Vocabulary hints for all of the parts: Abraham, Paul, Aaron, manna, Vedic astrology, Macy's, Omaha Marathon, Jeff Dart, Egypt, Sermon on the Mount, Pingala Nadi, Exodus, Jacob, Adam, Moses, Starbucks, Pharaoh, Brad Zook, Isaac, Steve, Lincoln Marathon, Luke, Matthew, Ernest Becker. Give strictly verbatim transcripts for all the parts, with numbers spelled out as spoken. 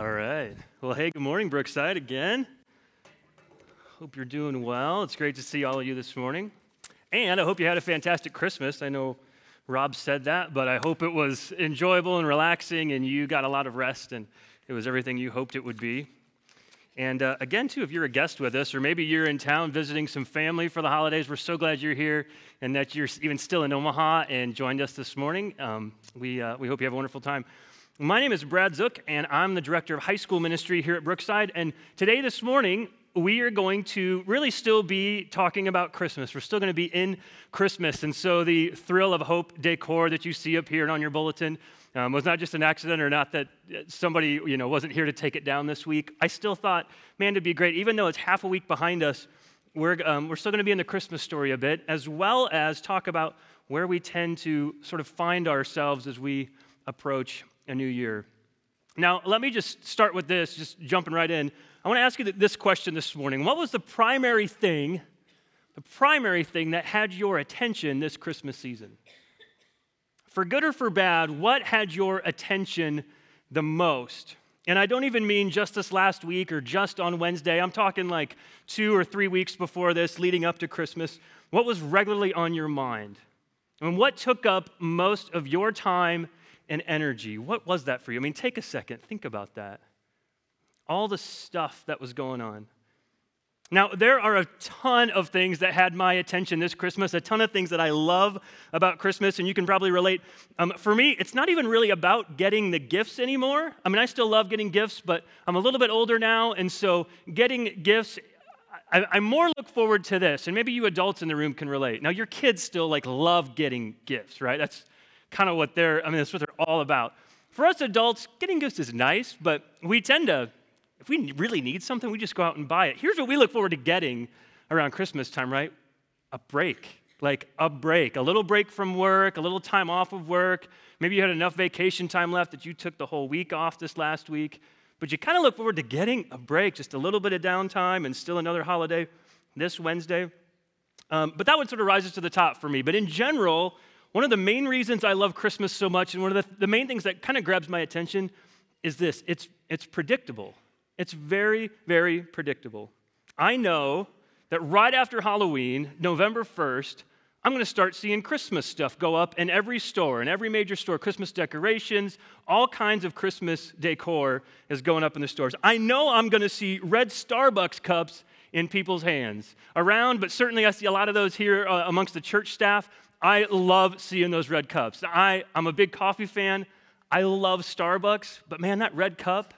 All right. Well, hey, good morning, Brookside, again. Hope you're doing well. It's great to see all of you this morning. And I hope you had a fantastic Christmas. I know Rob said that, but I hope it was enjoyable and relaxing, and you got a lot of rest, and it was everything you hoped it would be. And uh, again, too, if you're a guest with us, or maybe you're in town visiting some family for the holidays, we're so glad you're here and that you're even still in Omaha and joined us this morning. Um, we, uh, we hope you have a wonderful time. My name is Brad Zook, and I'm the director of high school ministry here at Brookside. And today, this morning, we are going to really still be talking about Christmas. We're still going to be in Christmas. And so the thrill of hope decor that you see up here and on your bulletin Um, was not just an accident, or not that somebody, you know, wasn't here to take it down this week. I still thought, man, it'd be great. Even though it's half a week behind us, we're um, we're still going to be in the Christmas story a bit, as well as talk about where we tend to sort of find ourselves as we approach a new year. Now, let me just start with this, just jumping right in. I want to ask you this question this morning. What was the primary thing, the primary thing that had your attention this Christmas season? For good or for bad, what had your attention the most? And I don't even mean just this last week or just on Wednesday. I'm talking like two or three weeks before this, leading up to Christmas. What was regularly on your mind? And what took up most of your time and energy? What was that for you? I mean, take a second. Think about that. All the stuff that was going on. Now, there are a ton of things that had my attention this Christmas, a ton of things that I love about Christmas, and you can probably relate. Um, for me, it's not even really about getting the gifts anymore. I mean, I still love getting gifts, but I'm a little bit older now, and so getting gifts, I, I more look forward to this, and maybe you adults in the room can relate. Now, your kids still, like, love getting gifts, right? That's kind of what they're, I mean, that's what they're all about. For us adults, getting gifts is nice, but we tend to, if we really need something, we just go out and buy it. Here's what we look forward to getting around Christmas time, right? A break, like a break, a little break from work, a little time off of work. Maybe you had enough vacation time left that you took the whole week off this last week, but you kind of look forward to getting a break, just a little bit of downtime and still another holiday this Wednesday. Um, but that one sort of rises to the top for me. But in general, one of the main reasons I love Christmas so much, and one of the, the main things that kind of grabs my attention is this, it's it's predictable. It's very, very predictable. I know that right after Halloween, November first, I'm going to start seeing Christmas stuff go up in every store, in every major store. Christmas decorations, all kinds of Christmas decor is going up in the stores. I know I'm going to see red Starbucks cups in people's hands around, but certainly I see a lot of those here uh, amongst the church staff. I love seeing those red cups. I, I'm a big coffee fan. I love Starbucks, but man, that red cup,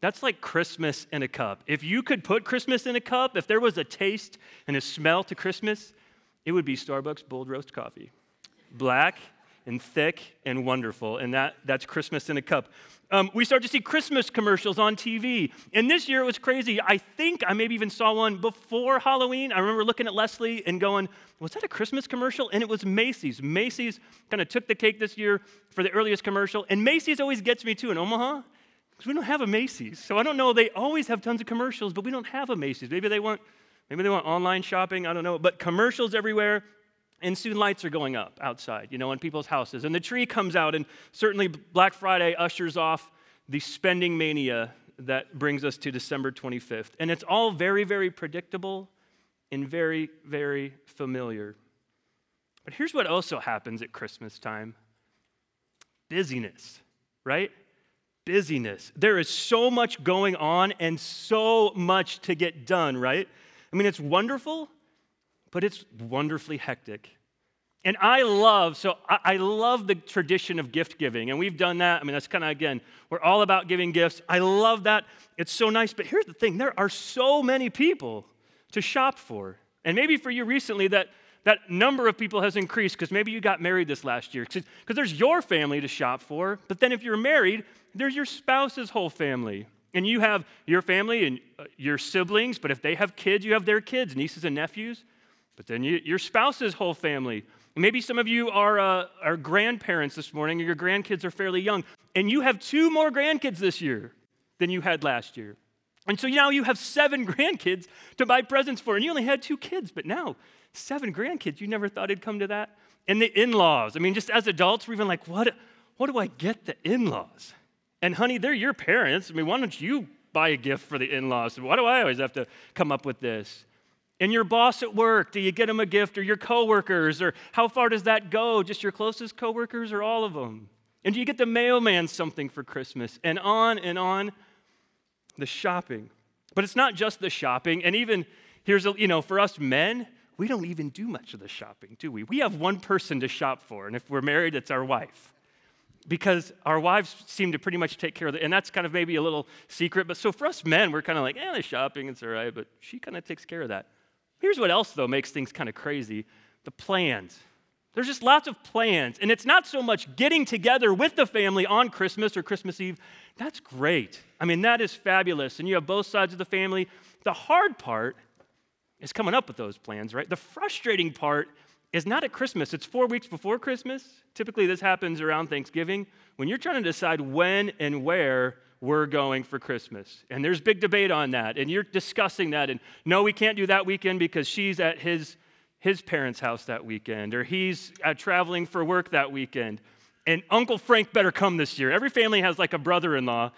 that's like Christmas in a cup. If you could put Christmas in a cup, if there was a taste and a smell to Christmas, it would be Starbucks Bold Roast Coffee. Black and thick and wonderful, and that, that's Christmas in a cup. Um, we start to see Christmas commercials on T V, and this year it was crazy. I think I maybe even saw one before Halloween. I remember looking at Leslie and going, was that a Christmas commercial? And it was Macy's. Macy's kind of took the cake this year for the earliest commercial, and Macy's always gets me too in Omaha. We don't have a Macy's, so I don't know. They always have tons of commercials, but we don't have a Macy's. Maybe they want, maybe they want online shopping. I don't know, but commercials everywhere, and soon lights are going up outside, you know, in people's houses, and the tree comes out, and certainly Black Friday ushers off the spending mania that brings us to December twenty-fifth, and it's all very, very predictable and very, very familiar. But here's what also happens at Christmas time: busyness, right? Busyness. There is so much going on and so much to get done, right? I mean, it's wonderful, but it's wonderfully hectic. And I love, so I love the tradition of gift giving, and we've done that. I mean, that's kind of, again, we're all about giving gifts. I love that. It's so nice, but here's the thing. There are so many people to shop for, and maybe for you recently that That number of people has increased because maybe you got married this last year. Because there's your family to shop for, but then if you're married, there's your spouse's whole family. And you have your family and your siblings, but if they have kids, you have their kids, nieces and nephews. But then you, your spouse's whole family. And maybe some of you are, uh, are grandparents this morning, or your grandkids are fairly young, and you have two more grandkids this year than you had last year. And so now you have seven grandkids to buy presents for, and you only had two kids, but now seven grandkids, you never thought it'd come to that. And the in-laws, I mean, just as adults, we're even like, what, what do I get the in-laws? And honey, they're your parents. I mean, why don't you buy a gift for the in-laws? Why do I always have to come up with this? And your boss at work, do you get them a gift? Or your coworkers? Or how far does that go? Just your closest coworkers or all of them? And do you get the mailman something for Christmas? And on and on, the shopping. But it's not just the shopping. And even, here's, a, you know, for us men, we don't even do much of the shopping, do we? We have one person to shop for. And if we're married, it's our wife. Because our wives seem to pretty much take care of it. And that's kind of maybe a little secret. But so for us men, we're kind of like, eh, the shopping, it's all right. But she kind of takes care of that. Here's what else, though, makes things kind of crazy. The plans. There's just lots of plans. And it's not so much getting together with the family on Christmas or Christmas Eve. That's great. I mean, that is fabulous. And you have both sides of the family. The hard part is coming up with those plans, right? The frustrating part is not at Christmas. It's four weeks before Christmas. Typically, this happens around Thanksgiving when you're trying to decide when and where we're going for Christmas. And there's big debate on that. And you're discussing that. And no, we can't do that weekend because she's at his, his parents' house that weekend. Or he's uh, traveling for work that weekend. And Uncle Frank better come this year. Every family has like a brother-in-law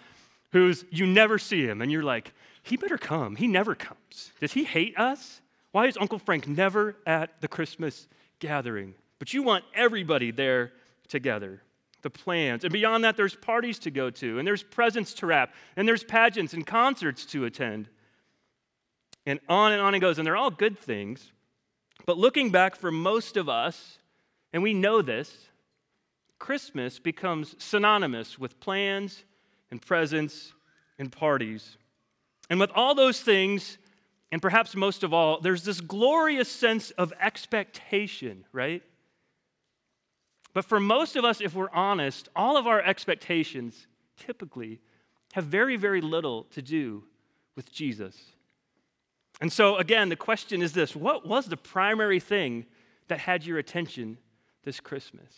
who's, you never see him. And you're like, he better come. He never comes. Does he hate us? Why is Uncle Frank never at the Christmas gathering? But you want everybody there together, the plans. And beyond that, there's parties to go to, and there's presents to wrap, and there's pageants and concerts to attend. And on and on it goes, and they're all good things. But looking back for most of us, and we know this, Christmas becomes synonymous with plans and presents and parties. And with all those things, and perhaps most of all, there's this glorious sense of expectation, right? But for most of us, if we're honest, all of our expectations typically have very, very little to do with Jesus. And so, again, the question is this: what was the primary thing that had your attention this Christmas?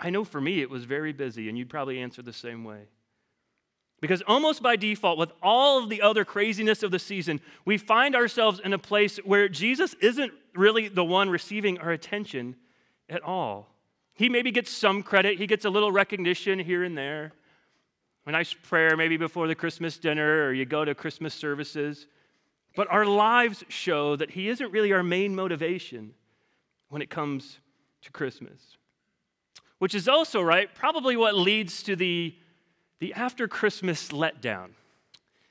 I know for me it was very busy, and you'd probably answer the same way. Because almost by default, with all of the other craziness of the season, we find ourselves in a place where Jesus isn't really the one receiving our attention at all. He maybe gets some credit. He gets a little recognition here and there. A nice prayer maybe before the Christmas dinner, or you go to Christmas services. But our lives show that he isn't really our main motivation when it comes to Christmas. Which is also, right, probably what leads to the The after Christmas letdown.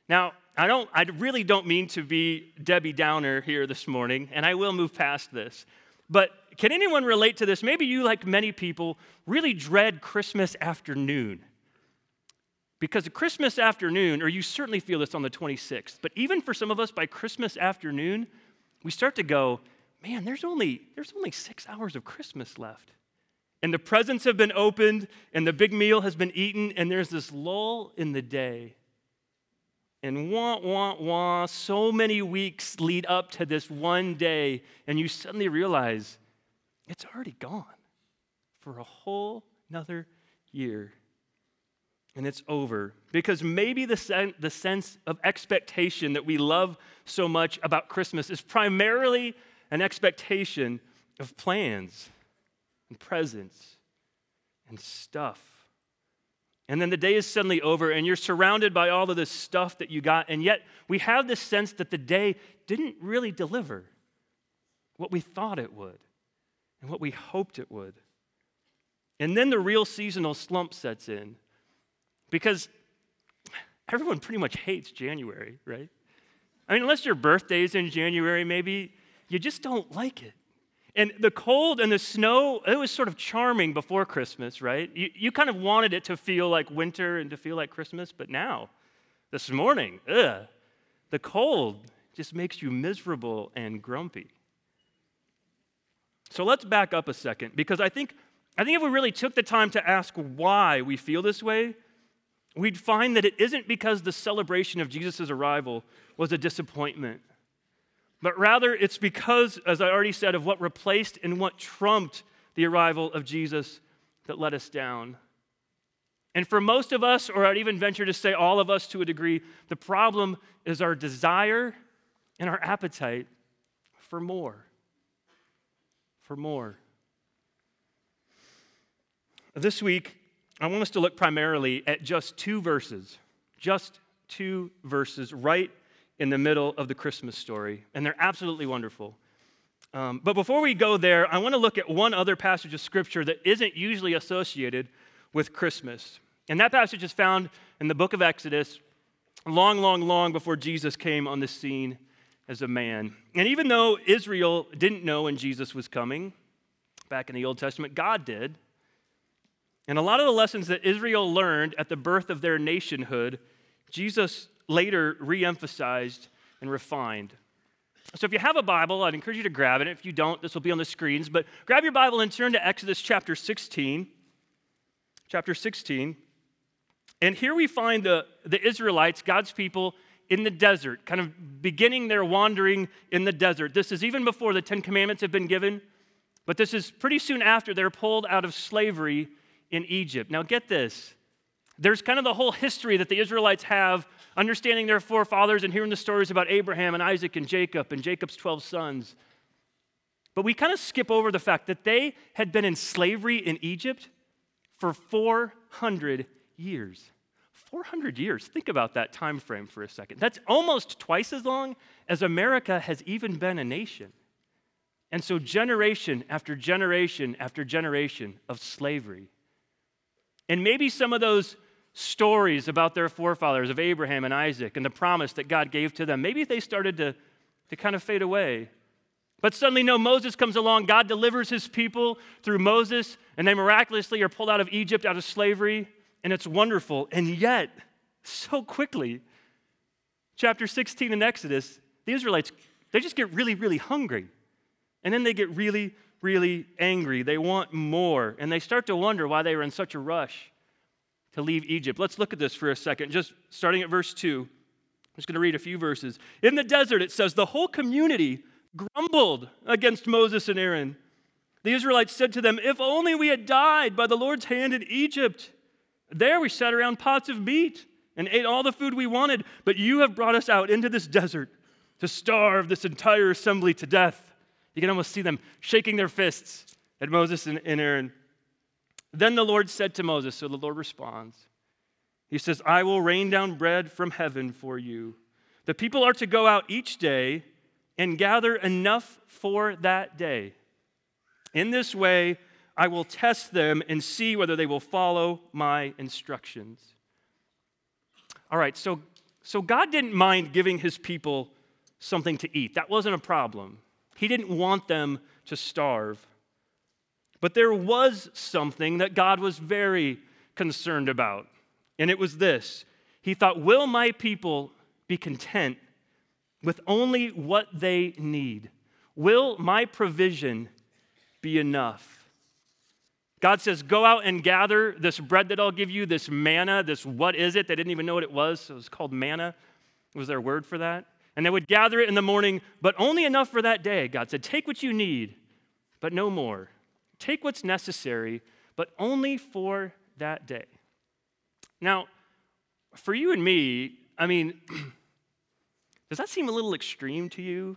Now, I don't. I really don't mean to be Debbie Downer here this morning, and I will move past this. But can anyone relate to this? Maybe you, like many people, really dread Christmas afternoon. Because Christmas afternoon, or you certainly feel this on the twenty-sixth, but even for some of us, by Christmas afternoon, we start to go, man, there's only there's only six hours of Christmas left. And the presents have been opened, and the big meal has been eaten, and there's this lull in the day. And wah, wah, wah, so many weeks lead up to this one day, and you suddenly realize it's already gone for a whole another year. And it's over. Because maybe the sen- the sense of expectation that we love so much about Christmas is primarily an expectation of plans. And presents and stuff. And then the day is suddenly over, and you're surrounded by all of this stuff that you got, and yet we have this sense that the day didn't really deliver what we thought it would and what we hoped it would. And then the real seasonal slump sets in, because everyone pretty much hates January, right? I mean, unless your birthday's in January, maybe, you just don't like it. And the cold and the snow, it was sort of charming before Christmas, right? You, you kind of wanted it to feel like winter and to feel like Christmas, but now, this morning, ugh, the cold just makes you miserable and grumpy. So let's back up a second, because I think, I think if we really took the time to ask why we feel this way, we'd find that it isn't because the celebration of Jesus' arrival was a disappointment. But rather, it's because, as I already said, of what replaced and what trumped the arrival of Jesus that let us down. And for most of us, or I'd even venture to say all of us to a degree, the problem is our desire and our appetite for more. For more. This week, I want us to look primarily at just two verses, just two verses right in the middle of the Christmas story, and they're absolutely wonderful. Um, but before we go there, I want to look at one other passage of Scripture that isn't usually associated with Christmas. And that passage is found in the book of Exodus, long, long, long before Jesus came on the scene as a man. And even though Israel didn't know when Jesus was coming back in the Old Testament, God did. And a lot of the lessons that Israel learned at the birth of their nationhood, Jesus later reemphasized and refined. So if you have a Bible, I'd encourage you to grab it. If you don't, this will be on the screens. But grab your Bible and turn to Exodus chapter sixteen. Chapter sixteen. And here we find the, the Israelites, God's people, in the desert, kind of beginning their wandering in the desert. This is even before the Ten Commandments have been given, but this is pretty soon after they're pulled out of slavery in Egypt. Now get this. There's kind of the whole history that the Israelites have, understanding their forefathers and hearing the stories about Abraham and Isaac and Jacob and Jacob's twelve sons. But we kind of skip over the fact that they had been in slavery in Egypt for four hundred years. four hundred years. Think about that time frame for a second. That's almost twice as long as America has even been a nation. And so generation after generation after generation of slavery. And maybe some of those stories about their forefathers of Abraham and Isaac and the promise that God gave to them, maybe they started to, to kind of fade away. But suddenly, no, Moses comes along. God delivers his people through Moses, and they miraculously are pulled out of Egypt, out of slavery. And it's wonderful, and yet, so quickly, chapter sixteen in Exodus, the Israelites, they just get really, really hungry. And then they get really, really angry. They want more, and they start to wonder why they were in such a rush to leave Egypt. Let's look at this for a second, just starting at verse two. I'm just going to read a few verses. In the desert, it says, the whole community grumbled against Moses and Aaron. The Israelites said to them, if only we had died by the Lord's hand in Egypt. There we sat around pots of meat and ate all the food we wanted, but you have brought us out into this desert to starve this entire assembly to death. You can almost see them shaking their fists at Moses and Aaron. Then the Lord said to Moses, so the Lord responds. He says, I will rain down bread from heaven for you. The people are to go out each day and gather enough for that day. In this way, I will test them and see whether they will follow my instructions. All right, so, so God didn't mind giving his people something to eat. That wasn't a problem. He didn't want them to starve. But there was something that God was very concerned about, and it was this. He thought, will my people be content with only what they need? Will my provision be enough? God says, go out and gather this bread that I'll give you, this manna, this what is it? They didn't even know what it was, so it was called manna. It was their word for that. And they would gather it in the morning, but only enough for that day. God said, take what you need, but no more. Take what's necessary, but only for that day. Now, for you and me, I mean, does that seem a little extreme to you?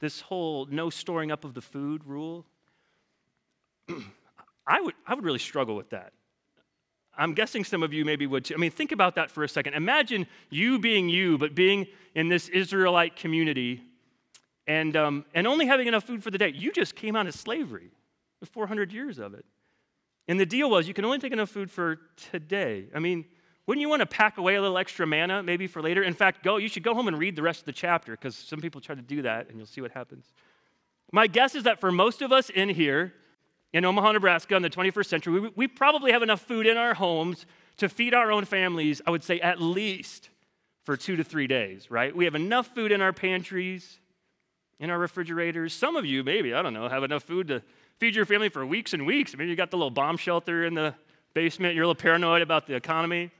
This whole no storing up of the food rule? I would I would really struggle with that. I'm guessing some of you maybe would too. I mean, think about that for a second. Imagine you being you, but being in this Israelite community and, um, and only having enough food for the day. You just came out of slavery with four hundred years of it. And the deal was you can only take enough food for today. I mean, wouldn't you want to pack away a little extra manna maybe for later? In fact, go. You should go home and read the rest of the chapter because some people try to do that and you'll see what happens. My guess is that for most of us in here, in Omaha, Nebraska, in the twenty-first century, we, we probably have enough food in our homes to feed our own families, I would say, at least for two to three days, right? We have enough food in our pantries, in our refrigerators. Some of you, maybe, I don't know, have enough food to feed your family for weeks and weeks. Maybe you got the little bomb shelter in the basement. You're a little paranoid about the economy.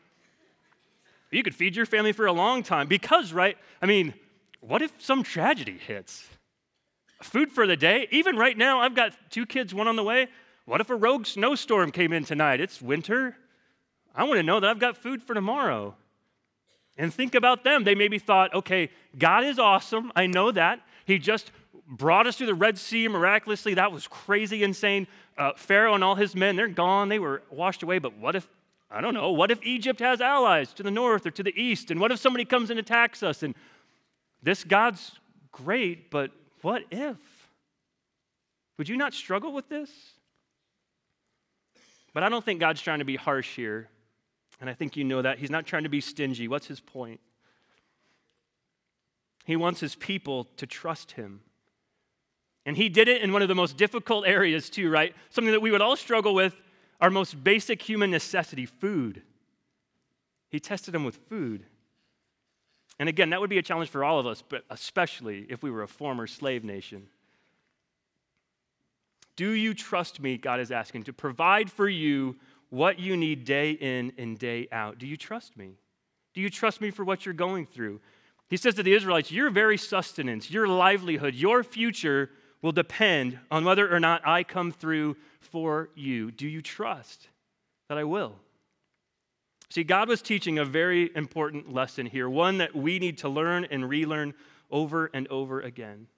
You could feed your family for a long time because, right, I mean, what if some tragedy hits? Food for the day? Even right now, I've got two kids, one on the way. What if a rogue snowstorm came in tonight? It's winter. I want to know that I've got food for tomorrow. And think about them. They maybe thought, okay, God is awesome. I know that. He just brought us through the Red Sea miraculously. That was crazy, insane. Uh, Pharaoh and all his men, they're gone. They were washed away. But what if, I don't know, what if Egypt has allies to the north or to the east? And what if somebody comes and attacks us? And this God's great, but what if? Would you not struggle with this? But I don't think God's trying to be harsh here. And I think you know that. He's not trying to be stingy. What's his point? He wants his people to trust him. And he did it in one of the most difficult areas too, right? Something that we would all struggle with, our most basic human necessity, food. He tested them with food. And again, that would be a challenge for all of us, but especially if we were a former slave nation. Do you trust me, God is asking, to provide for you what you need day in and day out? Do you trust me? Do you trust me for what you're going through? He says to the Israelites, your very sustenance, your livelihood, your future will depend on whether or not I come through for you. Do you trust that I will? See, God was teaching a very important lesson here, one that we need to learn and relearn over and over again.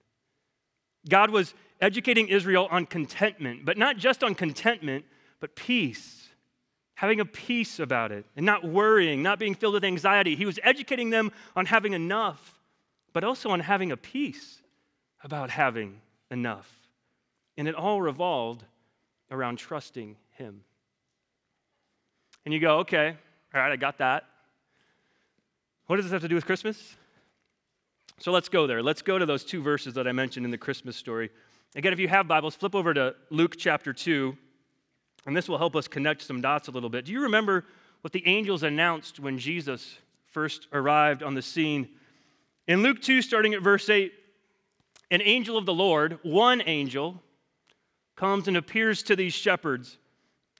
God was educating Israel on contentment, but not just on contentment, but peace, having a peace about it, and not worrying, not being filled with anxiety. He was educating them on having enough, but also on having a peace about having enough. And it all revolved around trusting him. And you go, okay, all right, I got that. What does this have to do with Christmas? So let's go there. Let's go to those two verses that I mentioned in the Christmas story. Again, if you have Bibles, flip over to Luke chapter two, and this will help us connect some dots a little bit. Do you remember what the angels announced when Jesus first arrived on the scene? In Luke two, starting at verse eight, an angel of the Lord, one angel, comes and appears to these shepherds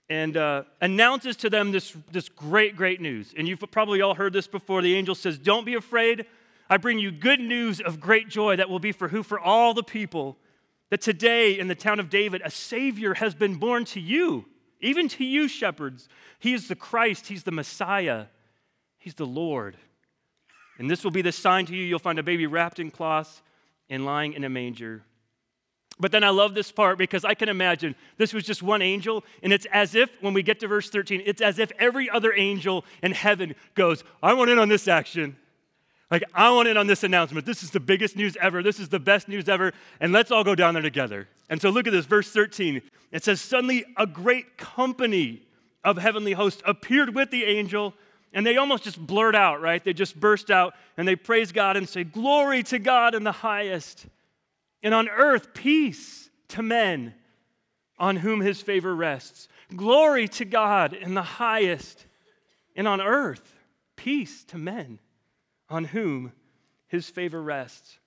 and uh, announces to them this, this great, great news. And you've probably all heard this before. The angel says, don't be afraid. I bring you good news of great joy that will be for who? For all the people. That today in the town of David, a Savior has been born to you, even to you, shepherds. He is the Christ. He's the Messiah. He's the Lord. And this will be the sign to you. You'll find a baby wrapped in cloths and lying in a manger. But then I love this part because I can imagine this was just one angel, and it's as if, when we get to verse thirteen, it's as if every other angel in heaven goes, I want in on this action. Like, I want in on this announcement. This is the biggest news ever. This is the best news ever, and let's all go down there together. And so look at this, verse thirteen. It says, suddenly a great company of heavenly hosts appeared with the angel, and they almost just blurt out, right? They just burst out, and they praise God and say, glory to God in the highest. And on earth, peace to men on whom his favor rests. Glory to God in the highest. And on earth, peace to men on whom his favor rests.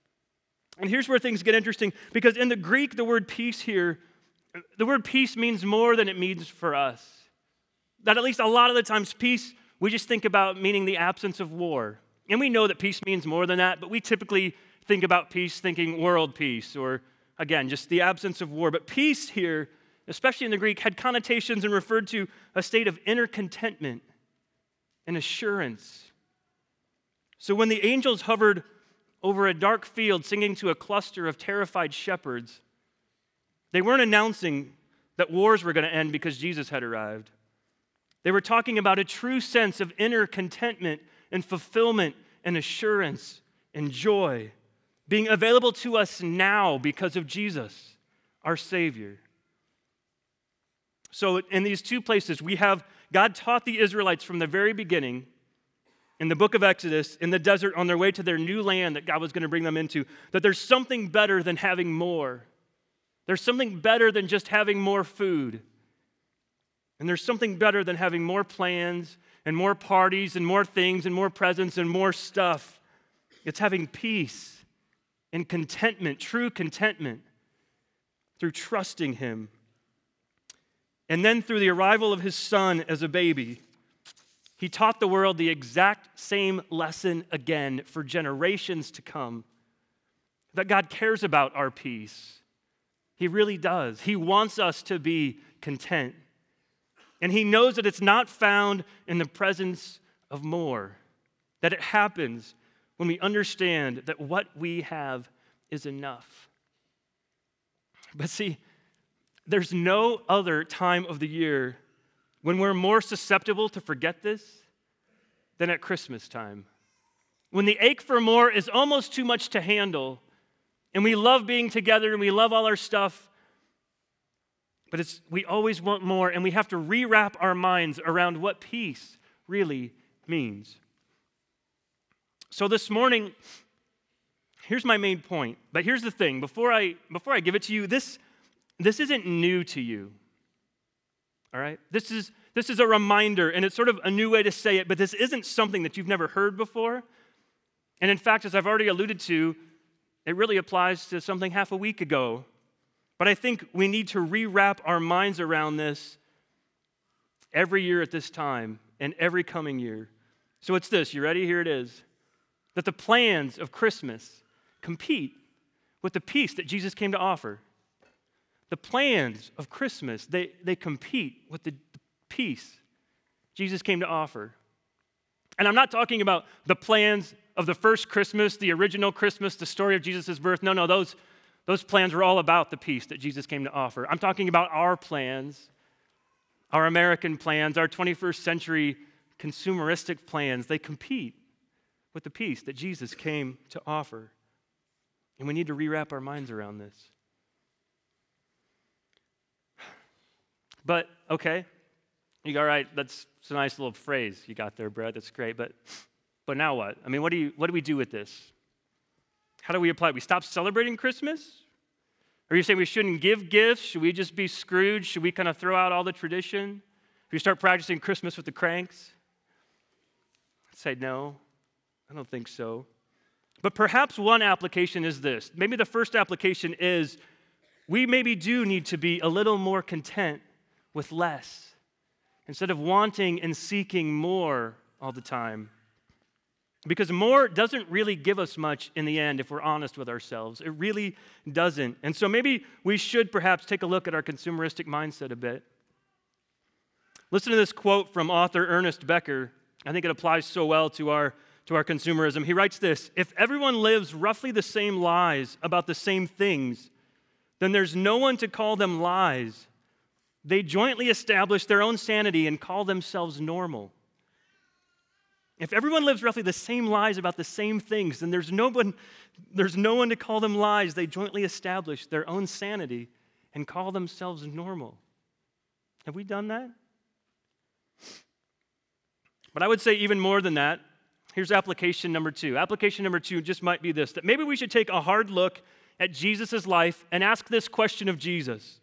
And here's where things get interesting, because in the Greek, the word peace here, the word peace means more than it means for us. That at least a lot of the times, peace, we just think about meaning the absence of war. And we know that peace means more than that, but we typically think about peace thinking world peace, or again, just the absence of war. But peace here, especially in the Greek, had connotations and referred to a state of inner contentment and assurance. So when the angels hovered over a dark field singing to a cluster of terrified shepherds, they weren't announcing that wars were going to end because Jesus had arrived. They were talking about a true sense of inner contentment and fulfillment and assurance and joy being available to us now because of Jesus, our Savior. So in these two places, we have God taught the Israelites from the very beginning in the book of Exodus, in the desert, on their way to their new land that God was going to bring them into, that there's something better than having more. There's something better than just having more food. And there's something better than having more plans and more parties and more things and more presents and more stuff. It's having peace and contentment, true contentment, through trusting him. And then through the arrival of his son as a baby, he taught the world the exact same lesson again for generations to come, that God cares about our peace. He really does. He wants us to be content. And he knows that it's not found in the presence of more, that it happens when we understand that what we have is enough. But see, there's no other time of the year when we're more susceptible to forget this than at Christmas time, when the ache for more is almost too much to handle, and we love being together and we love all our stuff, but it's we always want more, and we have to rewrap our minds around what peace really means. So this morning, here's my main point. But here's the thing. Before I before I give it to you, this, this isn't new to you. All right? This is this is a reminder, and it's sort of a new way to say it, but this isn't something that you've never heard before. And in fact, as I've already alluded to, it really applies to something half a week ago. But I think we need to rewrap our minds around this every year at this time and every coming year. So it's this. You ready? Here it is. That the plans of Christmas compete with the peace that Jesus came to offer. The plans of Christmas, they, they compete with the peace Jesus came to offer. And I'm not talking about the plans of the first Christmas, the original Christmas, the story of Jesus' birth. No, no, those, those plans were all about the peace that Jesus came to offer. I'm talking about our plans, our American plans, our twenty-first century consumeristic plans. They compete with the peace that Jesus came to offer. And we need to rewrap our minds around this. But, okay, you go, all right, that's a nice little phrase you got there, Brad, that's great, but but now what? I mean, what do you what do we do with this? How do we apply it? We stop celebrating Christmas? Are you saying we shouldn't give gifts? Should we just be screwed? Should we kind of throw out all the tradition? Should we start practicing Christmas with the cranks? I'd say no. I don't think so. But perhaps one application is this. Maybe the first application is we maybe do need to be a little more content with less instead of wanting and seeking more all the time. Because more doesn't really give us much in the end if we're honest with ourselves. It really doesn't. And so maybe we should perhaps take a look at our consumeristic mindset a bit. Listen to this quote from author Ernest Becker. I think it applies so well to our to our consumerism. He writes this, if everyone lives roughly the same lies about the same things, then there's no one to call them lies. They jointly establish their own sanity and call themselves normal. If everyone lives roughly the same lies about the same things, then there's no one, there's no one to call them lies. They jointly establish their own sanity and call themselves normal. Have we done that? But I would say even more than that, here's application number two. Application number two just might be this, that maybe we should take a hard look at Jesus' life and ask this question of Jesus.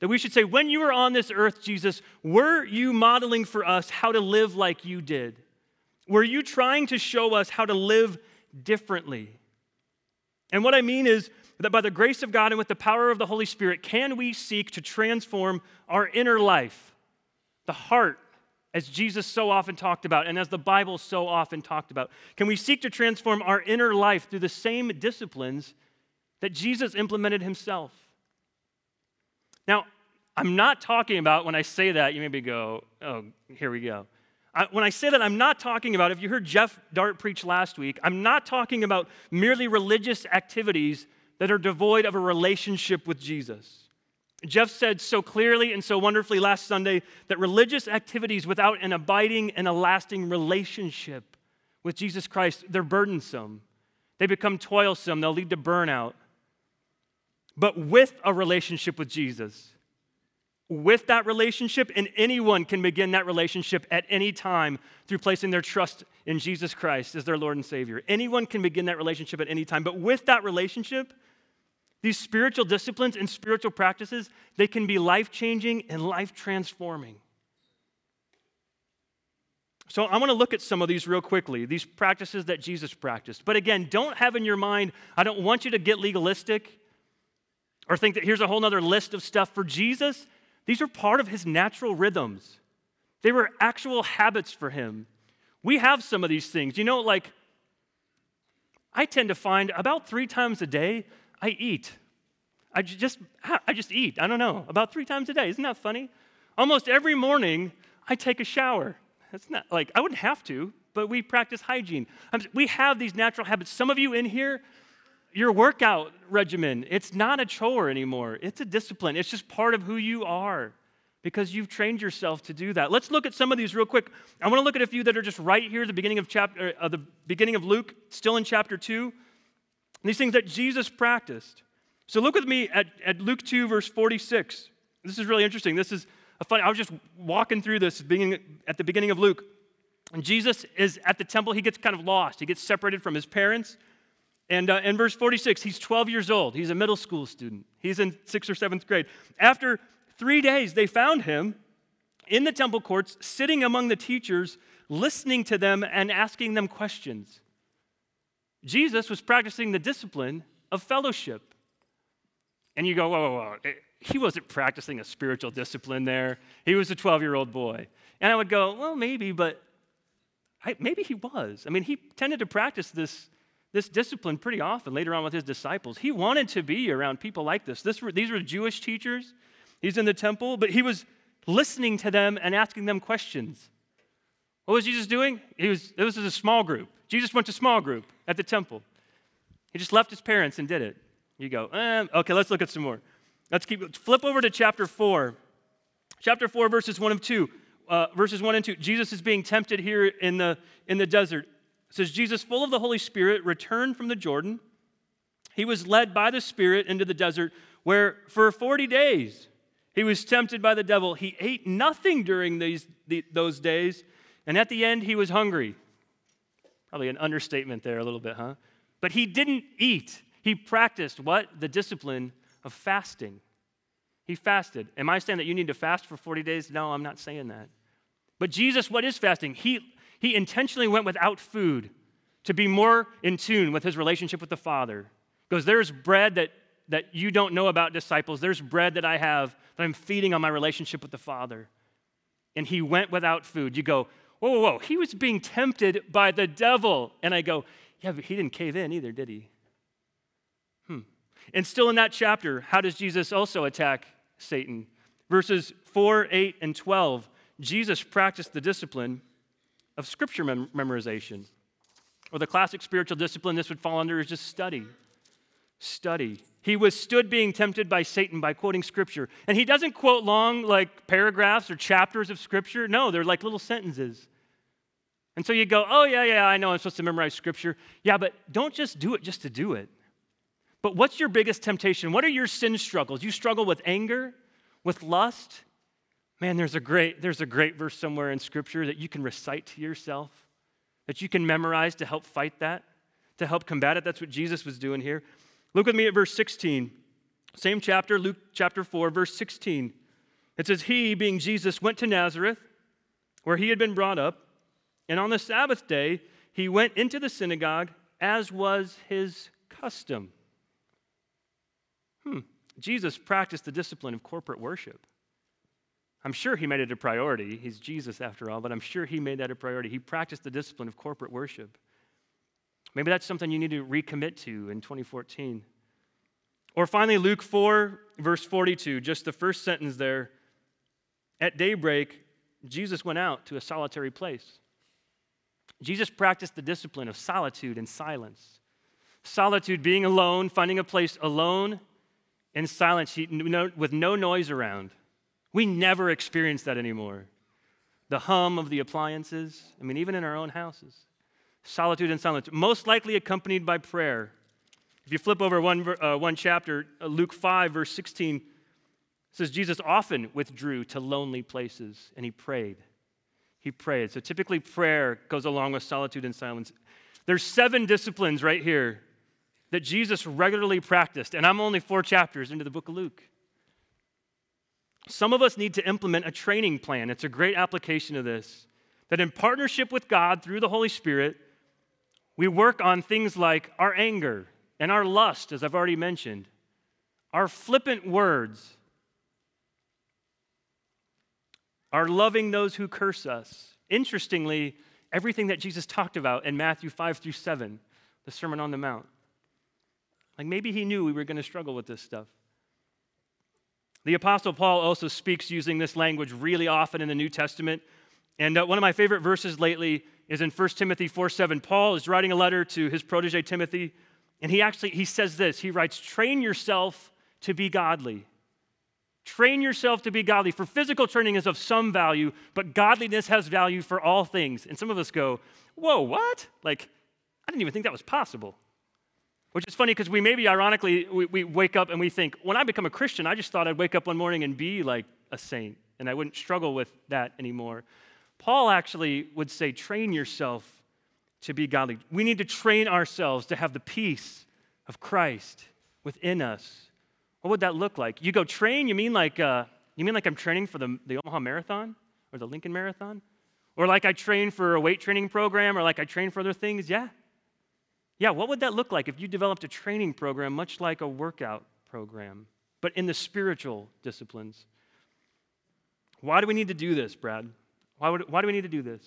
That we should say, when you were on this earth, Jesus, were you modeling for us how to live like you did? Were you trying to show us how to live differently? And what I mean is that by the grace of God and with the power of the Holy Spirit, can we seek to transform our inner life, the heart, as Jesus so often talked about, and as the Bible so often talked about? Can we seek to transform our inner life through the same disciplines that Jesus implemented himself? Now, I'm not talking about, when I say that, you maybe go, oh, here we go. I, when I say that, I'm not talking about, if you heard Jeff Dart preach last week, I'm not talking about merely religious activities that are devoid of a relationship with Jesus. Jeff said so clearly and so wonderfully last Sunday that religious activities without an abiding and a lasting relationship with Jesus Christ, they're burdensome. They become toilsome. They'll lead to burnout. But with a relationship with Jesus, with that relationship, and anyone can begin that relationship at any time through placing their trust in Jesus Christ as their Lord and Savior. Anyone can begin that relationship at any time. But with that relationship, these spiritual disciplines and spiritual practices, they can be life-changing and life-transforming. So I want to look at some of these real quickly, these practices that Jesus practiced. But again, don't have in your mind, I don't want you to get legalistic or think that here's a whole other list of stuff. For Jesus, these are part of his natural rhythms. They were actual habits for him. We have some of these things. You know, like, I tend to find about three times a day, I eat. I just I just eat. I don't know. About three times a day. Isn't that funny? Almost every morning, I take a shower. That's not like I wouldn't have to, but we practice hygiene. I'm, we have these natural habits. Some of you in here, your workout regimen. It's not a chore anymore. It's a discipline. It's just part of who you are because you've trained yourself to do that. Let's look at some of these real quick. I want to look at a few that are just right here at the beginning of chapter, uh, the beginning of Luke, still in chapter two. These things that Jesus practiced. So look with me at, at Luke two, verse forty-six. This is really interesting. This is a funny, I was just walking through this at the beginning of Luke. And Jesus is at the temple. He gets kind of lost. He gets separated from his parents. And uh, in verse forty-six, he's twelve years old. He's a middle school student. He's in sixth or seventh grade. After three days, they found him in the temple courts, sitting among the teachers, listening to them and asking them questions. Jesus was practicing the discipline of fellowship. And you go, whoa, whoa, whoa. He wasn't practicing a spiritual discipline there. He was a twelve-year-old boy. And I would go, well, maybe, but I, maybe he was. I mean, he tended to practice this This discipline pretty often later on with his disciples. He wanted to be around people like this. this were, these were Jewish teachers. He's in the temple, but he was listening to them and asking them questions. What was Jesus doing? He was, this was a small group. Jesus went to small group at the temple. He just left his parents and did it. You go, eh, okay, let's look at some more. Let's keep, flip over to chapter four. Chapter four, verses one and two. Uh, verses one and two. Jesus is being tempted here in the in the desert. It says, Jesus, full of the Holy Spirit, returned from the Jordan. He was led by the Spirit into the desert, where for forty days he was tempted by the devil. He ate nothing during these, the, those days, and at the end he was hungry. Probably an understatement there a little bit, huh? But he didn't eat. He practiced what? The discipline of fasting. He fasted. Am I saying that you need to fast for forty days? No, I'm not saying that. But Jesus, what is fasting? He He intentionally went without food to be more in tune with his relationship with the Father. Because there's bread that, that you don't know about, disciples. There's bread that I have that I'm feeding on my relationship with the Father. And he went without food. You go, whoa, whoa, whoa. He was being tempted by the devil. And I go, yeah, but he didn't cave in either, did he? Hmm. And still in that chapter, how does Jesus also attack Satan? Verses four, eight, and twelve, Jesus practiced the discipline of scripture mem- memorization. Or the classic spiritual discipline this would fall under is just study. Study. He withstood being tempted by Satan by quoting scripture. And he doesn't quote long, like, paragraphs or chapters of scripture. No, they're like little sentences. And so you go, oh, yeah, yeah, I know I'm supposed to memorize scripture. Yeah, but don't just do it just to do it. But what's your biggest temptation? What are your sin struggles? You struggle with anger, with lust. Man, there's a great there's a great verse somewhere in Scripture that you can recite to yourself, that you can memorize to help fight that, to help combat it. That's what Jesus was doing here. Look with me at verse sixteen. Same chapter, Luke chapter four, verse sixteen. It says, he, being Jesus, went to Nazareth, where he had been brought up, and on the Sabbath day he went into the synagogue, as was his custom. Hmm. Jesus practiced the discipline of corporate worship. I'm sure he made it a priority. He's Jesus after all, but I'm sure he made that a priority. He practiced the discipline of corporate worship. Maybe that's something you need to recommit to in twenty fourteen. Or finally, Luke four, verse forty-two, just the first sentence there. At daybreak, Jesus went out to a solitary place. Jesus practiced the discipline of solitude and silence. Solitude, being alone, finding a place alone in silence, he, no, with no noise around. We never experience that anymore. The hum of the appliances, I mean, even in our own houses. Solitude and silence, most likely accompanied by prayer. If you flip over one, uh, one chapter, Luke five, verse sixteen, it says, Jesus often withdrew to lonely places, and he prayed. He prayed. So typically prayer goes along with solitude and silence. There's seven disciplines right here that Jesus regularly practiced, and I'm only four chapters into the book of Luke. Some of us need to implement a training plan. It's a great application of this, that in partnership with God through the Holy Spirit, we work on things like our anger and our lust, as I've already mentioned, our flippant words, our loving those who curse us. Interestingly, everything that Jesus talked about in Matthew five through seven, the Sermon on the Mount. Like, maybe he knew we were going to struggle with this stuff. The Apostle Paul also speaks using this language really often in the New Testament. And uh, one of my favorite verses lately is in First Timothy four seven. Paul is writing a letter to his protege Timothy, And he actually, he says this, he writes, train yourself to be godly. Train yourself to be godly. For physical training is of some value, but godliness has value for all things. And some of us go, whoa, what? Like, I didn't even think that was possible. Which is funny because we maybe ironically, we, we wake up and we think, when I become a Christian, I just thought I'd wake up one morning and be like a saint, and I wouldn't struggle with that anymore. Paul actually would say, train yourself to be godly. We need to train ourselves to have the peace of Christ within us. What would that look like? You go train, you mean like uh, you mean like I'm training for the, the Omaha Marathon or the Lincoln Marathon? Or like I train for a weight training program or like I train for other things? Yeah. Yeah, what would that look like if you developed a training program much like a workout program, but in the spiritual disciplines? Why do we need to do this, Brad? Why, would, why do we need to do this?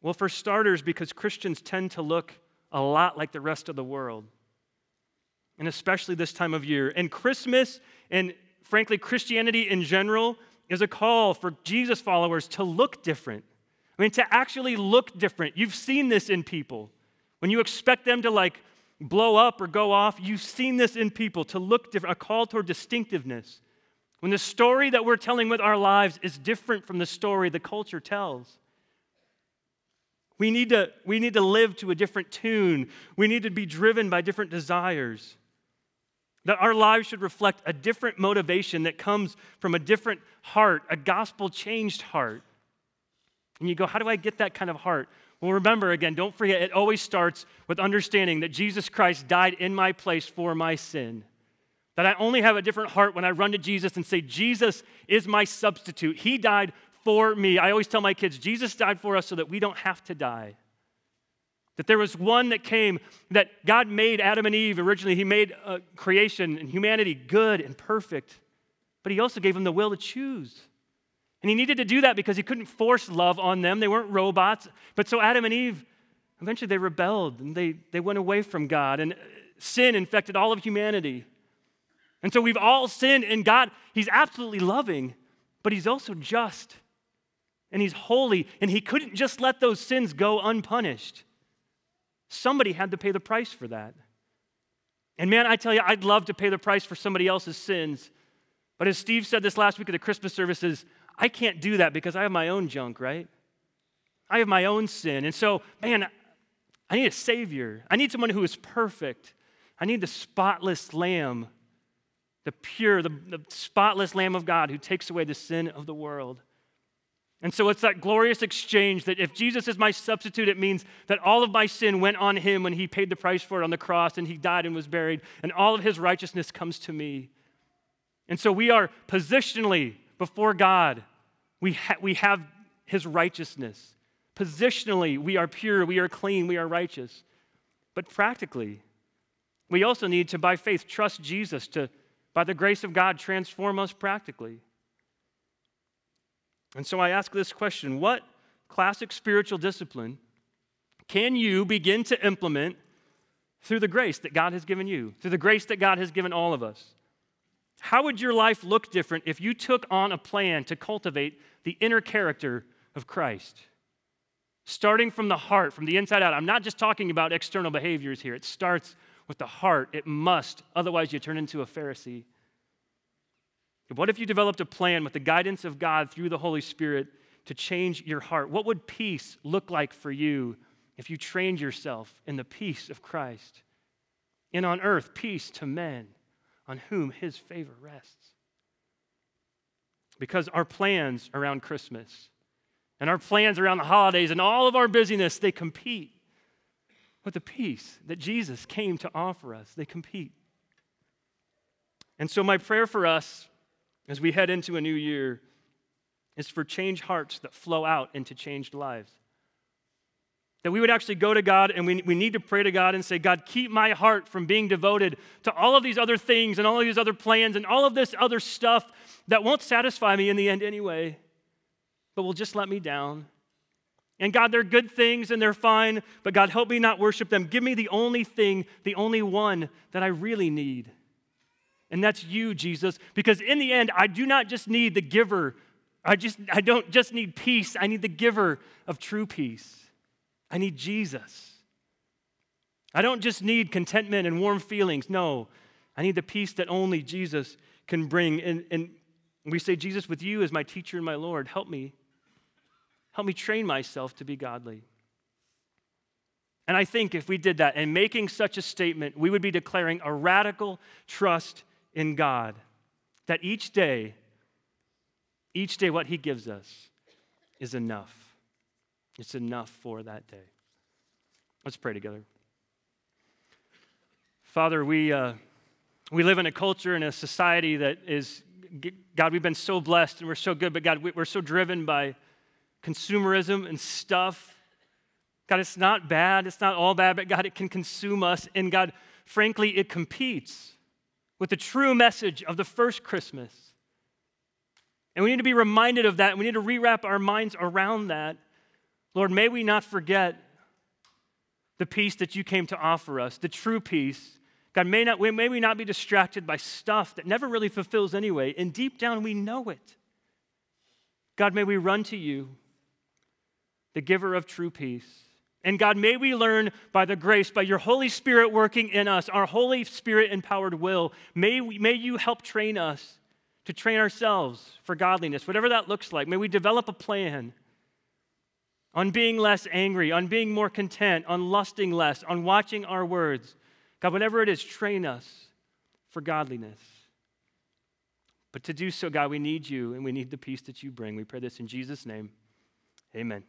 Well, for starters, because Christians tend to look a lot like the rest of the world. And especially this time of year. And Christmas, and frankly, Christianity in general, is a call for Jesus followers to look different. I mean, to actually look different. You've seen this in people. When you expect them to, like, blow up or go off, you've seen this in people, to look different, a call toward distinctiveness. When the story that we're telling with our lives is different from the story the culture tells. We need to, we need to live to a different tune. We need to be driven by different desires. That our lives should reflect a different motivation that comes from a different heart, a gospel-changed heart. And you go, how do I get that kind of heart? Well, remember, again, don't forget, it always starts with understanding that Jesus Christ died in my place for my sin. That I only have a different heart when I run to Jesus and say, Jesus is my substitute. He died for me. I always tell my kids, Jesus died for us so that we don't have to die. That there was one that came, that God made Adam and Eve originally. He made uh, creation and humanity good and perfect, but he also gave them the will to choose. And he needed to do that because he couldn't force love on them. They weren't robots. But so Adam and Eve, eventually they rebelled and they, they went away from God, and sin infected all of humanity. And so we've all sinned, and God, he's absolutely loving, but he's also just. And he's holy, and he couldn't just let those sins go unpunished. Somebody had to pay the price for that. And man, I tell you, I'd love to pay the price for somebody else's sins. But as Steve said this last week at the Christmas services, I can't do that because I have my own junk, right? I have my own sin. And so, man, I need a savior. I need someone who is perfect. I need the spotless lamb, the pure, the, the spotless lamb of God who takes away the sin of the world. And so it's that glorious exchange that if Jesus is my substitute, it means that all of my sin went on him when he paid the price for it on the cross, and he died and was buried, and all of his righteousness comes to me. And so we are positionally before God. We, ha- we have his righteousness. Positionally, we are pure, we are clean, we are righteous. But practically, we also need to, by faith, trust Jesus to, by the grace of God, transform us practically. And so I ask this question, what classic spiritual discipline can you begin to implement through the grace that God has given you, through the grace that God has given all of us? How would your life look different if you took on a plan to cultivate the inner character of Christ? Starting from the heart, from the inside out. I'm not just talking about external behaviors here. It starts with the heart. It must, otherwise you turn into a Pharisee. What if you developed a plan with the guidance of God through the Holy Spirit to change your heart? What would peace look like for you if you trained yourself in the peace of Christ? And on earth, peace to men on whom his favor rests. Because our plans around Christmas and our plans around the holidays and all of our busyness, they compete with the peace that Jesus came to offer us. They compete. And so my prayer for us as we head into a new year is for changed hearts that flow out into changed lives. That we would actually go to God, and we, we need to pray to God and say, God, keep my heart from being devoted to all of these other things and all of these other plans and all of this other stuff that won't satisfy me in the end anyway, but will just let me down. And God, they're good things and they're fine, but God, help me not worship them. Give me the only thing, the only one that I really need. And that's you, Jesus, because in the end, I do not just need the giver. I just I don't just need peace. I need the giver of true peace. I need Jesus. I don't just need contentment and warm feelings. No, I need the peace that only Jesus can bring. And, and we say, Jesus, with you as my teacher and my Lord, help me. Help me train myself to be godly. And I think if we did that and making such a statement, we would be declaring a radical trust in God that each day, each day what he gives us is enough. It's enough for that day. Let's pray together. Father, we uh, we live in a culture and a society that is, God, we've been so blessed and we're so good, but God, we're so driven by consumerism and stuff. God, it's not bad. It's not all bad, but God, it can consume us. And God, frankly, it competes with the true message of the first Christmas. And we need to be reminded of that. We need to rewrap our minds around that. Lord, may we not forget the peace that you came to offer us, the true peace. God, may, not, may we not be distracted by stuff that never really fulfills anyway. And deep down, we know it. God, may we run to you, the giver of true peace. And God, may we learn by the grace, by your Holy Spirit working in us, our Holy Spirit-empowered will, may we, may you help train us to train ourselves for godliness, whatever that looks like. May we develop a plan on being less angry, on being more content, on lusting less, on watching our words. God, whatever it is, train us for godliness. But to do so, God, we need you, and we need the peace that you bring. We pray this in Jesus' name. Amen.